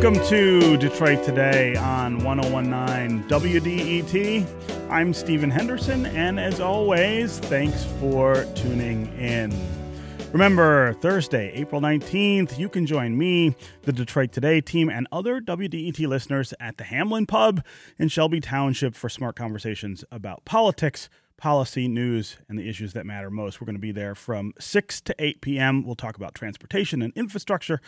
Welcome to Detroit Today on 101.9 WDET. I'm Stephen Henderson, and as always, thanks for tuning in. Remember, Thursday, April 19th, you can join me, the Detroit Today team, and other WDET listeners at the Hamlin Pub in Shelby Township for smart conversations about politics, policy, news, and the issues that matter most. We're going to be there from 6 to 8 p.m. We'll talk about transportation and infrastructure,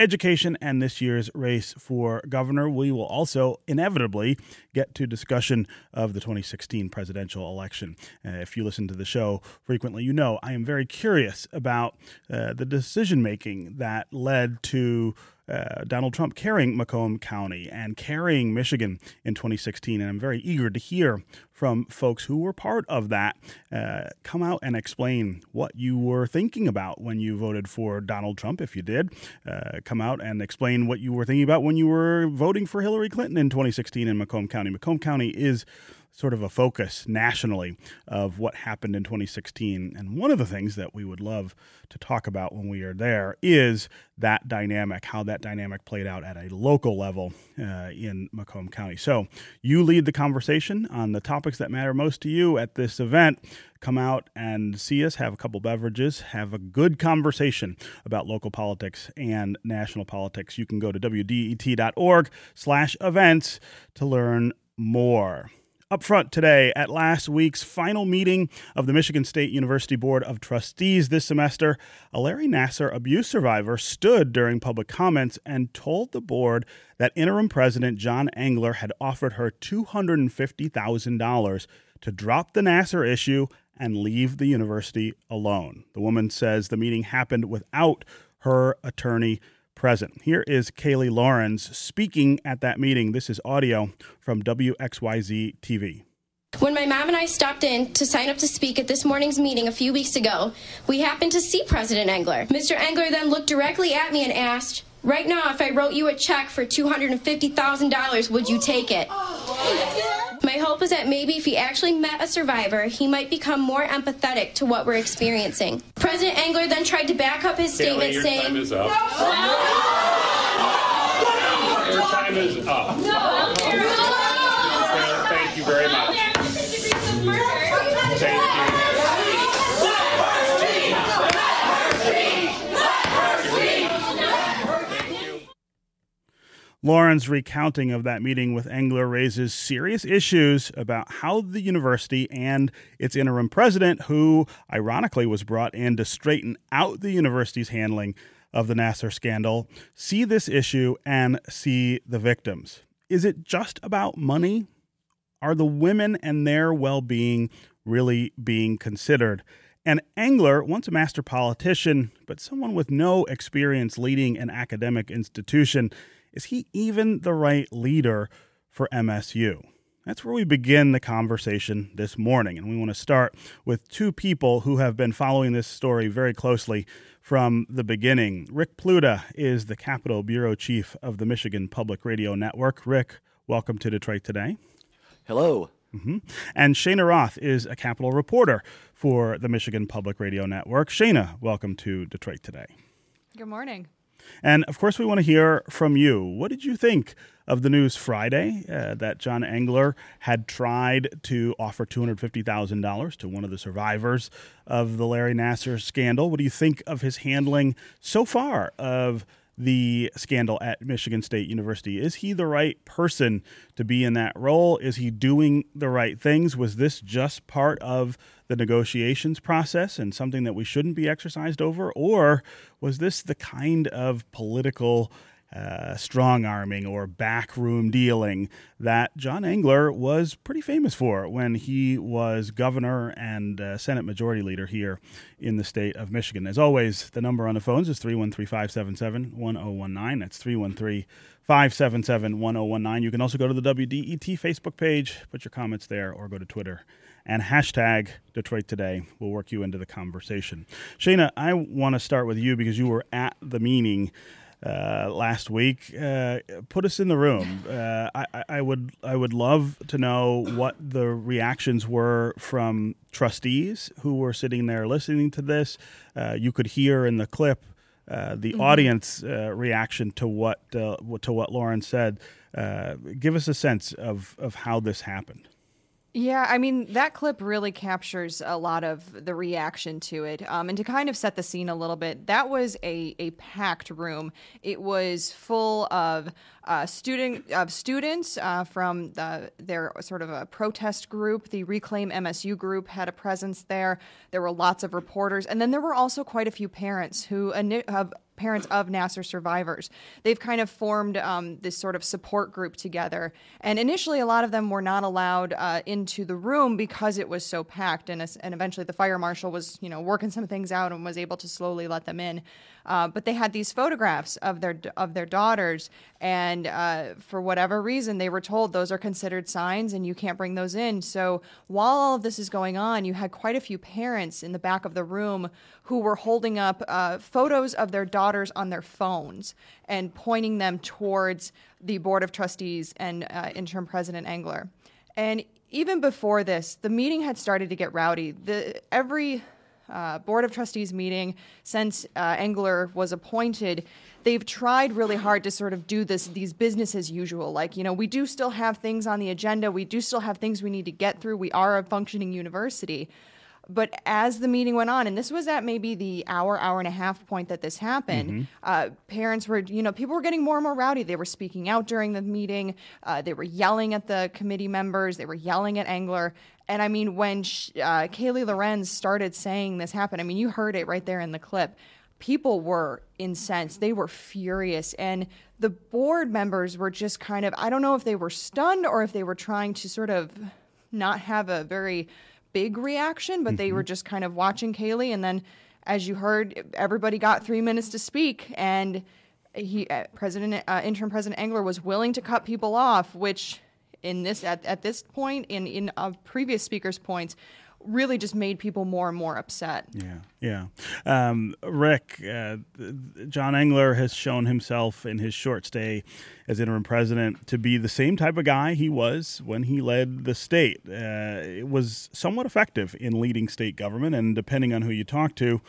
education, and this year's race for governor. We will also inevitably get to discussion of the 2016 presidential election. If you listen to the show frequently, you know I am very curious about the decision-making that led to Donald Trump carrying Macomb County and carrying Michigan in 2016, and I'm very eager to hear from folks who were part of that. Come out and explain what you were thinking about when you voted for Donald Trump, if you did. Come out and explain what you were thinking about when you were voting for Hillary Clinton in 2016 in Macomb County. Macomb County is sort of a focus nationally of what happened in 2016. And one of the things that we would love to talk about when we are there is that dynamic, how that dynamic played out at a local level in Macomb County. So you lead the conversation on the topics that matter most to you at this event. Come out and see us, have a couple beverages, have a good conversation about local politics and national politics. You can go to wdet.org/events to learn more. Up front today, at last week's final meeting of the Michigan State University Board of Trustees this semester, a Larry Nassar abuse survivor stood during public comments and told the board that interim president John Engler had offered her $250,000 to drop the Nassar issue and leave the university alone. The woman says the meeting happened without her attorney present. Here is Kaylee Lawrence speaking at that meeting. This is audio from WXYZ-TV. When my mom and I stopped in to sign up to speak at this morning's meeting a few weeks ago, we happened to see President Engler. Mr. Engler then looked directly at me and asked, "Right now, if I wrote you a check for $250,000, would you take it?" My hope is that maybe if he actually met a survivor, he might become more empathetic to what we're experiencing. President Engler then tried to back up his statement, saying, "Time is up. Your time is up. No. Thank you very much. Thank you. Lauren's recounting of that meeting with Engler raises serious issues about how the university and its interim president, who ironically was brought in to straighten out the university's handling of the Nassar scandal, see this issue and see the victims. Is it just about money? Are the women and their well-being really being considered? And Engler, once a master politician, but someone with no experience leading an academic institution, is he even the right leader for MSU? That's where we begin the conversation this morning. And we want to start with two people who have been following this story very closely from the beginning. Rick Pluta is the Capitol Bureau Chief of the Michigan Public Radio Network. Rick, welcome to Detroit Today. Hello. And Shayna Roth is a Capitol reporter for the Michigan Public Radio Network. Shayna, welcome to Detroit Today. Good morning. And, of course, we want to hear from you. What did you think of the news Friday that John Engler had tried to offer $250,000 to one of the survivors of the Larry Nassar scandal? What do you think of his handling so far of the scandal at Michigan State University? Is he the right person to be in that role? Is he doing the right things? Was this just part of the negotiations process and something that we shouldn't be exercised over? Or was this the kind of political strong-arming or backroom dealing that John Engler was pretty famous for when he was governor and Senate Majority Leader here in the state of Michigan? As always, the number on the phones is 313-577-1019. That's 313-577-1019. You can also go to the WDET Facebook page, put your comments there, or go to Twitter and hashtag Detroit Today. We'll work you into the conversation. Shayna, I want to start with you because you were at the meeting last week. Put us in the room. I would love to know what the reactions were from trustees who were sitting there listening to this. You could hear in the clip the audience reaction to what Lauren said. Give us a sense of how this happened. Yeah, I mean, that clip really captures a lot of the reaction to it. And to kind of set the scene a little bit, that was a packed room. It was full of students from their sort of a protest group. The Reclaim MSU group had a presence there. There were lots of reporters. And then there were also quite a few parents who have parents of Nassar survivors. They've kind of formed this sort of support group together. And initially, a lot of them were not allowed into the room because it was so packed. And eventually, the fire marshal was, you know, working some things out and was able to slowly let them in. But they had these photographs of their daughters, and for whatever reason, they were told those are considered signs and you can't bring those in. So while all of this is going on, you had quite a few parents in the back of the room who were holding up photos of their daughters on their phones and pointing them towards the Board of Trustees and interim President Engler. And even before this, the meeting had started to get rowdy. Every Board of Trustees meeting since Engler was appointed, they've tried really hard to sort of do these business as usual. Like, you know, we do still have things on the agenda. We do still have things we need to get through. We are a functioning university. But as the meeting went on, and this was at maybe the hour and a half point that this happened, parents were, you know, people were getting more and more rowdy. They were speaking out during the meeting. They were yelling at the committee members. They were yelling at Engler. And I mean, when Kaylee Lawrence started saying this happened, I mean, you heard it right there in the clip. People were incensed. They were furious. And the board members were just kind of, I don't know if they were stunned or if they were trying to sort of not have a very big reaction, but they were just kind of watching Kaylee. And then, as you heard, everybody got 3 minutes to speak, and interim President Engler was willing to cut people off, which at this point, in previous speakers' points, really just made people more and more upset. Yeah. Rick, John Engler has shown himself in his short stay as interim president to be the same type of guy he was when he led the state. It was somewhat effective in leading state government, and depending on who you talk to,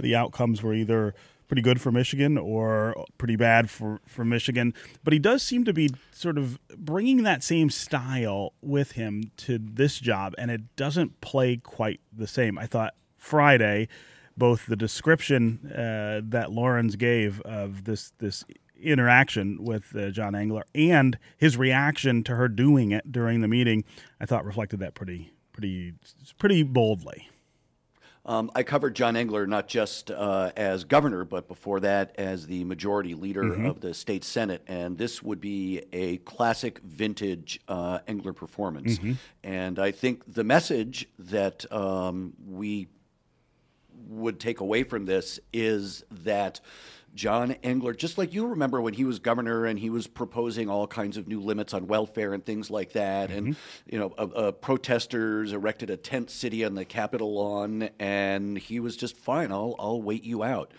the outcomes were either pretty good for Michigan or pretty bad for Michigan. But he does seem to be sort of bringing that same style with him to this job, and it doesn't play quite the same. I thought Friday, both the description that Lawrence gave of this interaction with John Engler and his reaction to her doing it during the meeting, I thought reflected that pretty boldly. I covered John Engler not just as governor, but before that as the majority leader of the state Senate. And this would be a classic vintage Engler performance. And I think the message that we would take away from this is that John Engler, just like you remember when he was governor and he was proposing all kinds of new limits on welfare and things like that, and you know, protesters erected a tent city on the Capitol lawn, and he was just fine. I'll wait you out.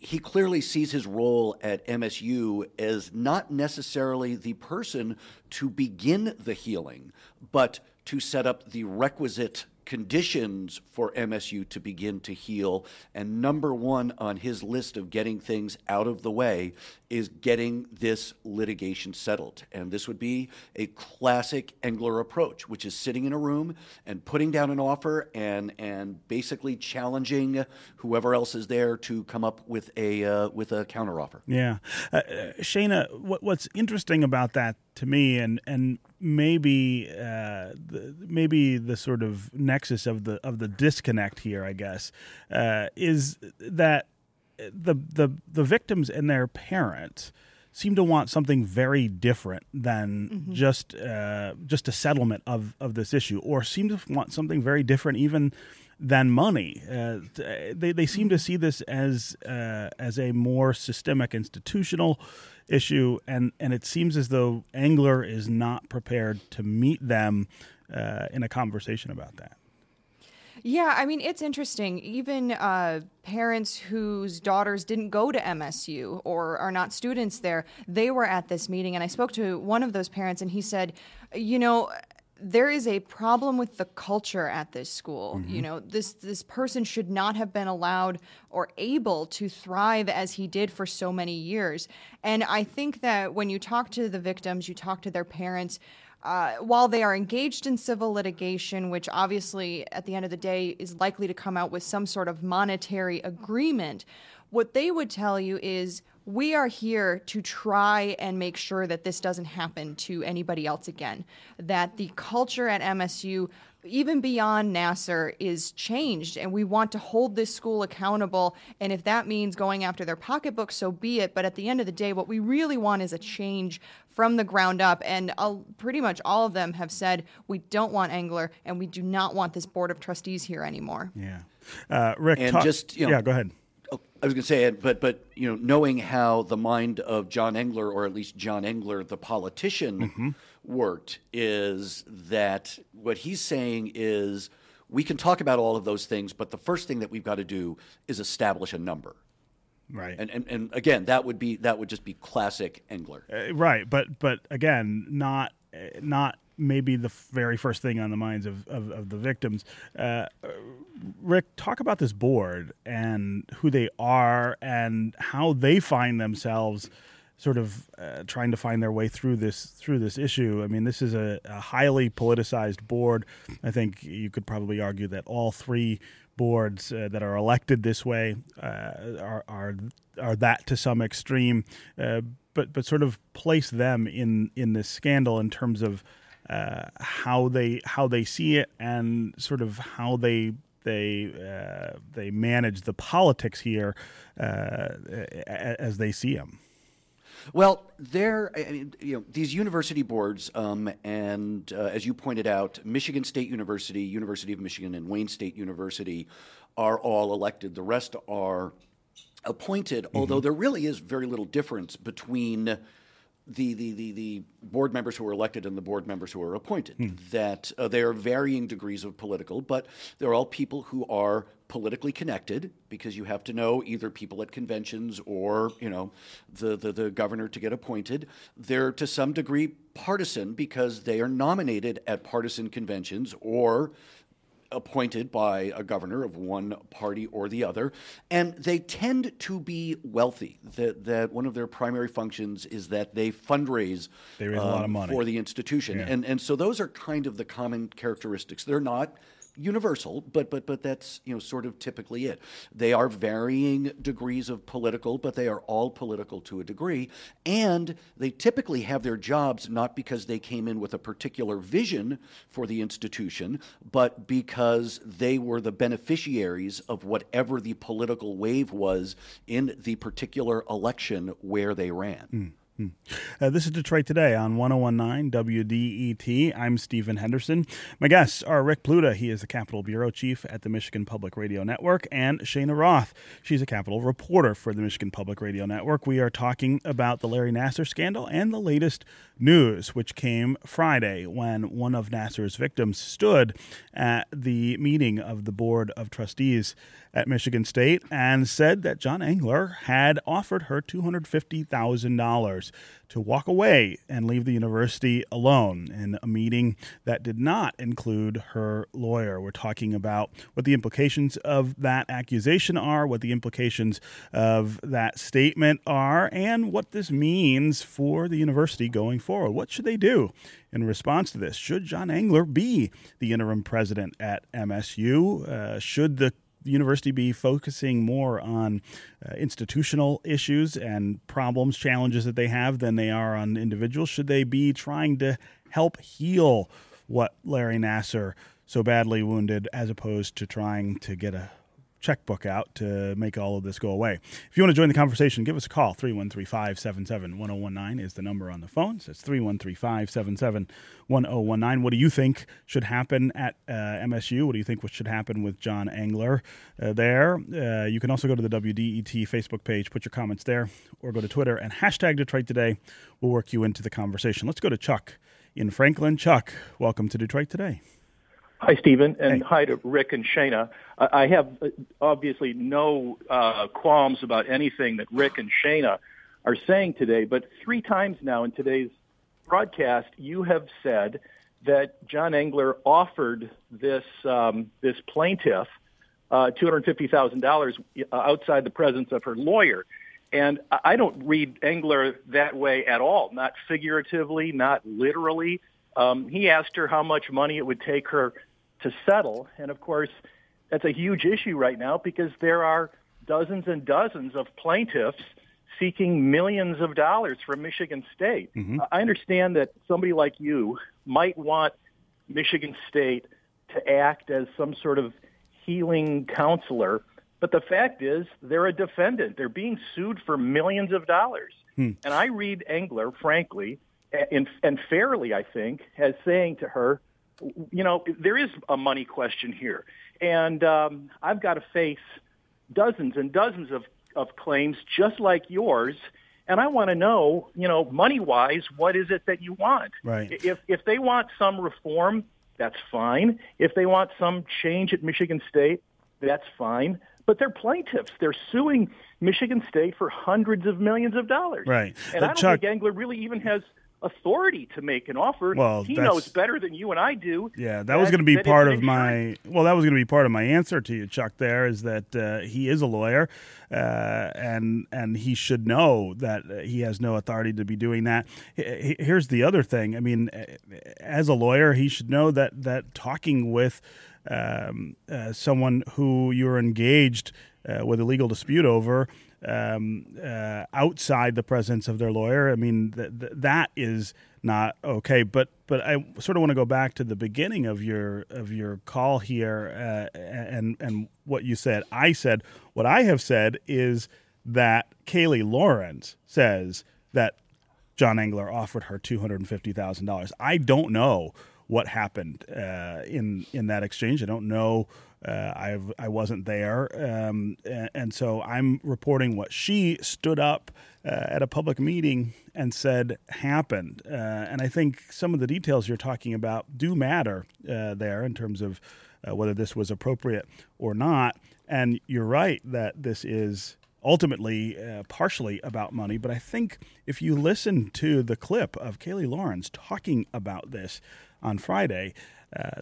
He clearly sees his role at MSU as not necessarily the person to begin the healing, but to set up the requisite conditions for MSU to begin to heal. And number one on his list of getting things out of the way is getting this litigation settled. And this would be a classic Engler approach, which is sitting in a room and putting down an offer and basically challenging whoever else is there to come up with a counteroffer. Yeah. Shayna, what's interesting about that to me, and maybe the sort of nexus of the disconnect here, I guess, is that the victims and their parents seem to want something very different than just a settlement of this issue, or seem to want something very different even than money. They seem to see this as a more systemic institutional issue, and it seems as though Engler is not prepared to meet them in a conversation about that. Yeah, I mean, it's interesting. Even parents whose daughters didn't go to MSU or are not students there, they were at this meeting, and I spoke to one of those parents, and he said, you know, there is a problem with the culture at this school. Mm-hmm. You know, this person should not have been allowed or able to thrive as he did for so many years. And I think that when you talk to the victims, you talk to their parents, while they are engaged in civil litigation, which obviously at the end of the day is likely to come out with some sort of monetary agreement, what they would tell you is, we are here to try and make sure that this doesn't happen to anybody else again, that the culture at MSU, even beyond Nassar, is changed, and we want to hold this school accountable, and if that means going after their pocketbook, so be it. But at the end of the day, what we really want is a change from the ground up, and pretty much all of them have said, we don't want Engler, and we do not want this board of trustees here anymore. Yeah. Rick, and go ahead. I was going to say it, but you know, knowing how the mind of John Engler, or at least John Engler, the politician, mm-hmm. worked, is that what he's saying is, we can talk about all of those things, but the first thing that we've got to do is establish a number. Right. And again, that would just be classic Engler. Right. But again, not maybe the very first thing on the minds of the victims. Rick, talk about this board and who they are and how they find themselves sort of trying to find their way through this issue. I mean, this is a highly politicized board. I think you could probably argue that all three boards that are elected this way are that to some extreme. But sort of place them in this scandal in terms of how they see it and sort of how they manage the politics here as they see them. Well, these university boards, and as you pointed out, Michigan State University, University of Michigan, and Wayne State University are all elected. The rest are appointed. Mm-hmm. Although there really is very little difference between the board members who are elected and the board members who are appointed, that they are varying degrees of political, but they're all people who are politically connected, because you have to know either people at conventions or, you know, the governor to get appointed. They're to some degree partisan because they are nominated at partisan conventions or appointed by a governor of one party or the other, and they tend to be wealthy. That one of their primary functions is that they fundraise. They raise a lot of money for the institution, yeah. and so those are kind of the common characteristics. They're not universal, but that's, you know, sort of typically it. They are varying degrees of political, but they are all political to a degree, and they typically have their jobs not because they came in with a particular vision for the institution, but because they were the beneficiaries of whatever the political wave was in the particular election where they ran. Mm. This is Detroit Today on 101.9 WDET. I'm Stephen Henderson. My guests are Rick Pluta. He is the Capitol Bureau Chief at the Michigan Public Radio Network, and Shayna Roth. She's a Capitol reporter for the Michigan Public Radio Network. We are talking about the Larry Nassar scandal and the latest news, which came Friday when one of Nassar's victims stood at the meeting of the Board of Trustees at Michigan State and said that John Engler had offered her $250,000 to walk away and leave the university alone in a meeting that did not include her lawyer. We're talking about what the implications of that accusation are, what the implications of that statement are, and what this means for the university going forward. What should they do in response to this? Should John Engler be the interim president at MSU? Should the university be focusing more on institutional issues and problems, challenges that they have than they are on individuals? Should they be trying to help heal what Larry Nassar so badly wounded, as opposed to trying to get a checkbook out to make all of this go away? If you want to join the conversation, give us a call. 313-577-1019 is the number on the phone. So it's 313-577-1019. What do you think should happen at MSU? What do you think should happen with John Engler there? You can also go to the WDET Facebook page, put your comments there, or go to Twitter and hashtag Detroit Today. We'll work you into the conversation. Let's go to Chuck in Franklin. Chuck, welcome to Detroit Today. Hi, Stephen, and hi to Rick and Shayna. I have obviously no qualms about anything that Rick and Shayna are saying today, but three times now in today's broadcast, you have said that John Engler offered this this plaintiff $250,000 outside the presence of her lawyer. And I don't read Engler that way at all, not figuratively, not literally. He asked her how much money it would take her to settle. And, of course, that's a huge issue right now because there are dozens and dozens of plaintiffs seeking millions of dollars from Michigan State. Mm-hmm. I understand that somebody like you might want Michigan State to act as some sort of healing counselor, but the fact is they're a defendant. They're being sued for millions of dollars. Hmm. And I read Engler, frankly, and fairly, I think, as saying to her, you know, there is a money question here. And I've got to face dozens and dozens of claims just like yours, and I want to know, you know, money-wise, what is it that you want? Right. If they want some reform, that's fine. If they want some change at Michigan State, that's fine. But they're plaintiffs. They're suing Michigan State for hundreds of millions of dollars. Right. And I don't think Engler really even has authority to make an offer. Well, he knows better than you and I do. Yeah, that was going to be part of my answer to you, Chuck, there is that he is a lawyer and he should know that he has no authority to be doing that. Here's the other thing. I mean, as a lawyer, he should know that talking with someone who you're engaged with a legal dispute over outside the presence of their lawyer. I mean, that is not okay. But I sort of want to go back to the beginning of your call here and what you said. I said what I have said is that Kaylee Lawrence says that John Engler offered her $250,000. I don't know what happened in that exchange. I don't know. I wasn't there, and so I'm reporting what she stood up at a public meeting and said happened. And I think some of the details you're talking about do matter there in terms of whether this was appropriate or not. And you're right that this is ultimately partially about money, but I think if you listen to the clip of Kaylee Lawrence talking about this on Friday,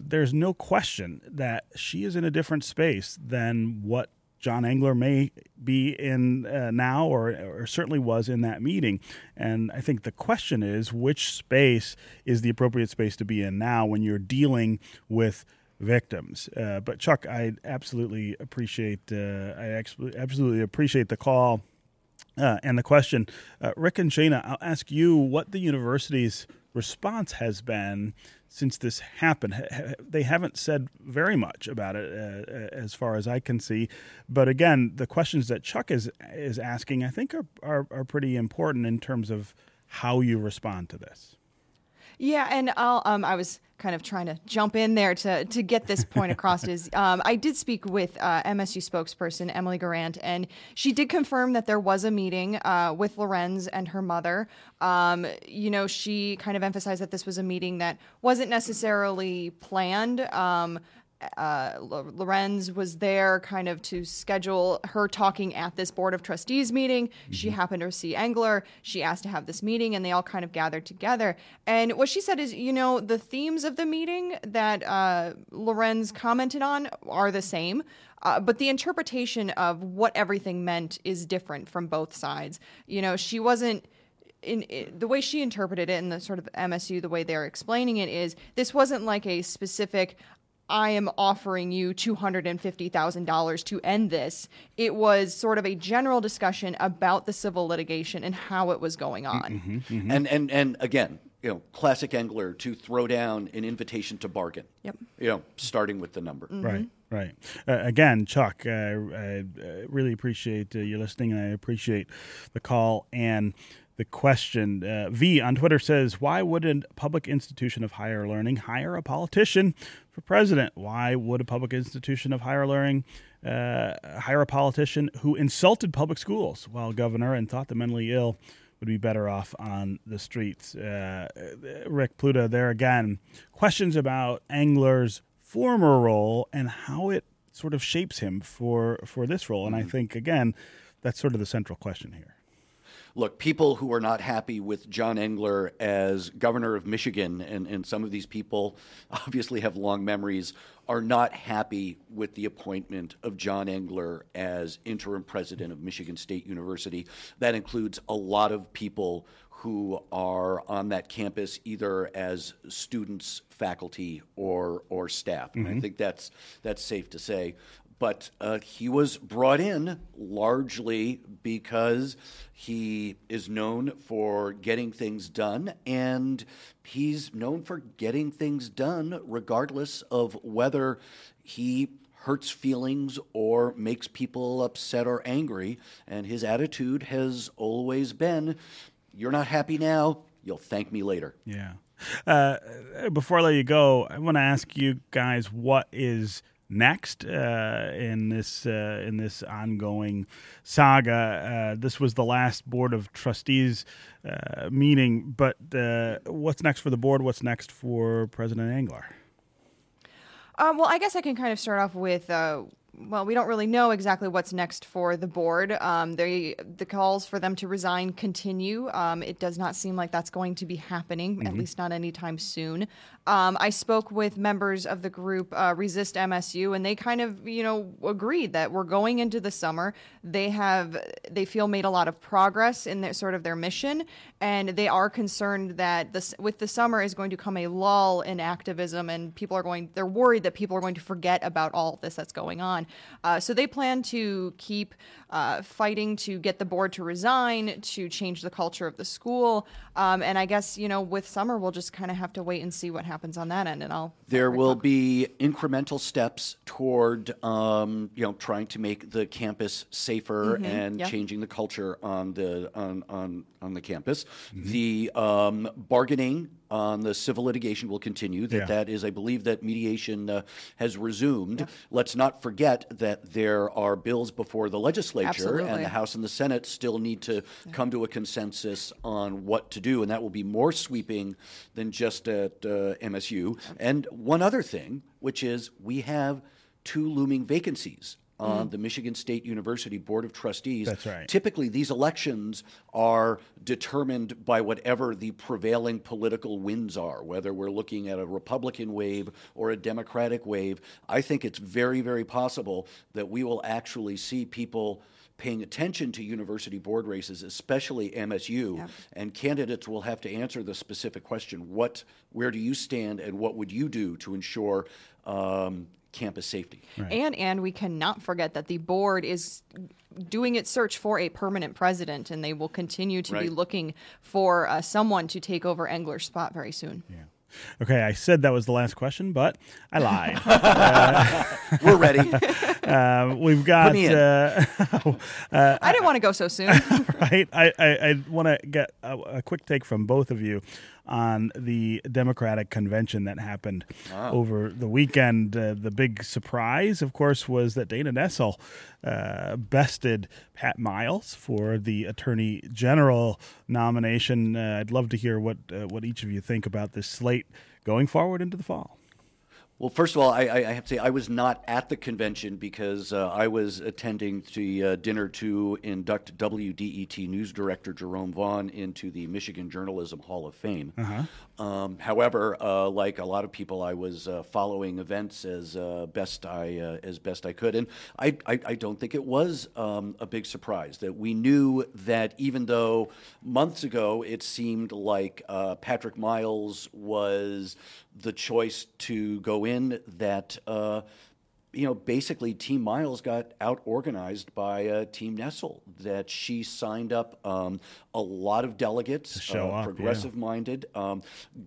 there's no question that she is in a different space than what John Engler may be in now or certainly was in that meeting. And I think the question is, which space is the appropriate space to be in now when you're dealing with victims? But Chuck, I absolutely appreciate the call and the question. Rick and Shayna, I'll ask you what the university's response has been since this happened. They haven't said very much about it as far as I can see. But again, the questions that Chuck is asking, I think are pretty important in terms of how you respond to this. Yeah, and I'll I was kind of trying to jump in there to get this point across. I did speak with MSU spokesperson Emily Grant, and she did confirm that there was a meeting with Lorenz and her mother. You know, she kind of emphasized that this was a meeting that wasn't necessarily planned. Lorenz was there kind of to schedule her talking at this board of trustees meeting. Mm-hmm. She happened to see Engler. She asked to have this meeting, and they all kind of gathered together. And what she said is, you know, the themes of the meeting that Lorenz commented on are the same. But the interpretation of what everything meant is different from both sides. You know, she wasn't in the way she interpreted it and the sort of MSU, the way they're explaining it is this wasn't like a specific, I am offering you $250,000 to end this. It was sort of a general discussion about the civil litigation and how it was going on. Mm-hmm, mm-hmm. And again, you know, classic Engler to throw down an invitation to bargain. Yep. You know, starting with the number. Mm-hmm. Right. Right. Again, Chuck, I really appreciate you listening, and I appreciate the call and the question. V on Twitter says, why would a public institution of higher learning hire a politician for president? Why would a public institution of higher learning hire a politician who insulted public schools while governor and thought the mentally ill would be better off on the streets? Rick Pluta there again. Questions about Engler's former role and how it sort of shapes him for this role. And I think, again, that's sort of the central question here. look, people who are not happy with John Engler as governor of Michigan, and some of these people obviously have long memories, are not happy with the appointment of John Engler as interim president of Michigan State University. That includes a lot of people who are on that campus either as students, faculty, or staff. Mm-hmm. And I think that's safe to say. But he was brought in largely because he is known for getting things done, and he's known for getting things done regardless of whether he hurts feelings or makes people upset or angry. And his attitude has always been, you're not happy now, you'll thank me later. Yeah. Before I let you go, I want to ask you guys what is next in this ongoing saga. This was the last Board of Trustees meeting, but what's next for the board? What's next for President Engler? Well, I guess I can kind of start off with, well, we don't really know exactly what's next for the board. The calls for them to resign continue. It does not seem like that's going to be happening, mm-hmm. at least not anytime soon. I spoke with members of the group Resist MSU, and they kind of, agreed that we're going into the summer. They feel made a lot of progress in their mission, and they are concerned that with the summer is going to come a lull in activism, and they're worried that people are going to forget about all this that's going on. So they plan to keep fighting to get the board to resign, to change the culture of the school. And I guess, with summer, we'll just kind of have to wait and see what happens on that end. There will be incremental steps toward, trying to make the campus safer, mm-hmm. and changing the culture on the campus. Mm-hmm. The bargaining on the civil litigation will continue. That is, I believe that mediation has resumed. Yeah. Let's not forget that there are bills before the legislature, absolutely. And the House and the Senate still need to come to a consensus on what to do, and that will be more sweeping than just at MSU. Yeah. And one other thing, which is we have 2 looming vacancies on mm-hmm. the Michigan State University Board of Trustees. That's right. Typically, these elections are determined by whatever the prevailing political winds are, whether we're looking at a Republican wave or a Democratic wave. I think it's very, very possible that we will actually see people paying attention to university board races, especially MSU, and candidates will have to answer the specific question, where do you stand and what would you do to ensure campus safety. Right. And we cannot forget that the board is doing its search for a permanent president, and they will continue to be looking for someone to take over Engler's spot very soon. Yeah. Okay, I said that was the last question, but I lied. We're ready. We've got. Put me in. I didn't want to go so soon. Right. I want to get a quick take from both of you on the Democratic convention that happened over the weekend. The big surprise, of course, was that Dana Nessel bested Pat Miles for the Attorney General nomination. I'd love to hear what each of you think about this slate going forward into the fall. Well, first of all, I have to say I was not at the convention because I was attending the dinner to induct WDET news director Jerome Vaughn into the Michigan Journalism Hall of Fame. Uh-huh. However, like a lot of people, I was following events as best I could, and I don't think it was a big surprise that we knew that, even though months ago it seemed like Patrick Miles was the choice to go in, that basically Team Miles got out-organized by Team Nessel, that she signed up a lot of delegates, progressive-minded,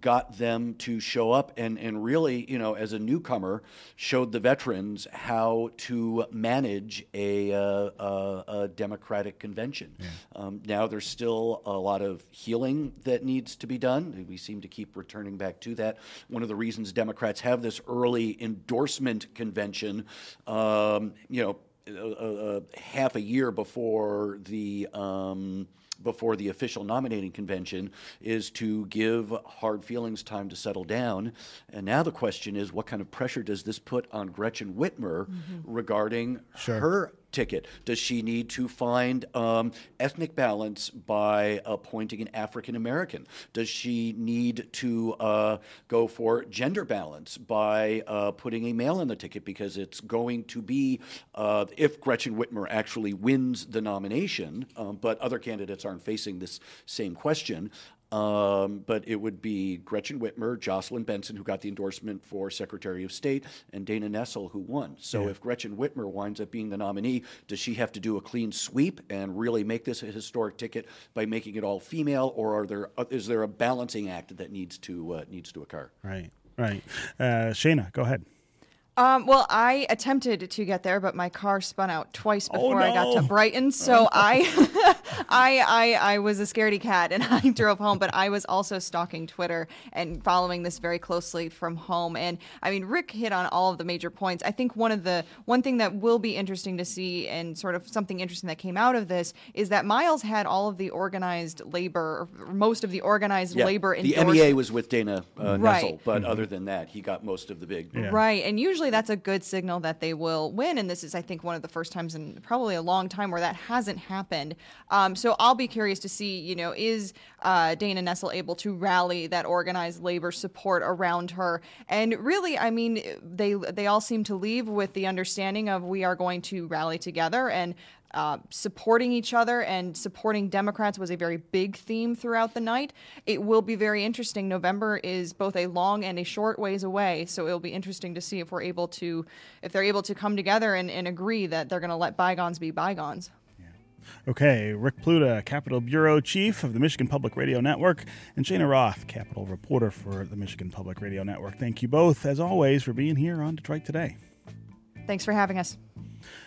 got them to show up and really, as a newcomer, showed the veterans how to manage a Democratic convention. Yeah. Now there's still a lot of healing that needs to be done. We seem to keep returning back to that. One of the reasons Democrats have this early endorsement convention, half a year before the official nominating convention, is to give hard feelings time to settle down. And now the question is, what kind of pressure does this put on Gretchen Whitmer regarding her ticket? Does she need to find ethnic balance by appointing an African American? Does she need to go for gender balance by putting a male on the ticket? Because it's going to be, if Gretchen Whitmer actually wins the nomination, but other candidates aren't facing this same question, but it would be Gretchen Whitmer, Jocelyn Benson, who got the endorsement for Secretary of State, and Dana Nessel, who won. So if Gretchen Whitmer winds up being the nominee, does she have to do a clean sweep and really make this a historic ticket by making it all female, or are there is there a balancing act that needs to occur? Right. Shayna, go ahead. Well, I attempted to get there, but my car spun out twice before I got to Brighton. So I was a scaredy cat and I drove home, but I was also stalking Twitter and following this very closely from home. And I mean, Rick hit on all of the major points. I think one thing that will be interesting to see, and sort of something interesting that came out of this, is that Miles had all of the organized labor, or most of the organized labor. The MEA was with Dana Nessel, but other than that, he got most of the big. Yeah. Right. And usually that's a good signal that they will win. And this is, I think, one of the first times in probably a long time where that hasn't happened. So I'll be curious to see, is Dana Nessel able to rally that organized labor support around her? And really, I mean, they all seem to leave with the understanding of we are going to rally together and supporting each other, and supporting Democrats was a very big theme throughout the night. It will be very interesting. November is both a long and a short ways away, so it'll be interesting to see if they're able to come together and agree that they're going to let bygones be bygones. Yeah. Okay, Rick Pluta, Capitol Bureau Chief of the Michigan Public Radio Network, and Shayna Roth, Capitol Reporter for the Michigan Public Radio Network. Thank you both, as always, for being here on Detroit Today. Thanks for having us.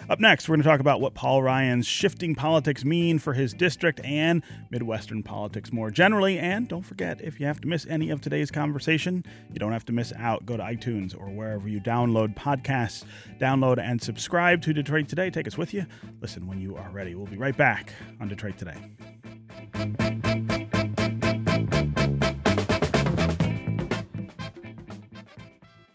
Up next, we're going to talk about what Paul Ryan's shifting politics mean for his district and Midwestern politics more generally. And don't forget, if you have to miss any of today's conversation, you don't have to miss out. Go to iTunes or wherever you download podcasts. Download and subscribe to Detroit Today. Take us with you. Listen when you are ready. We'll be right back on Detroit Today.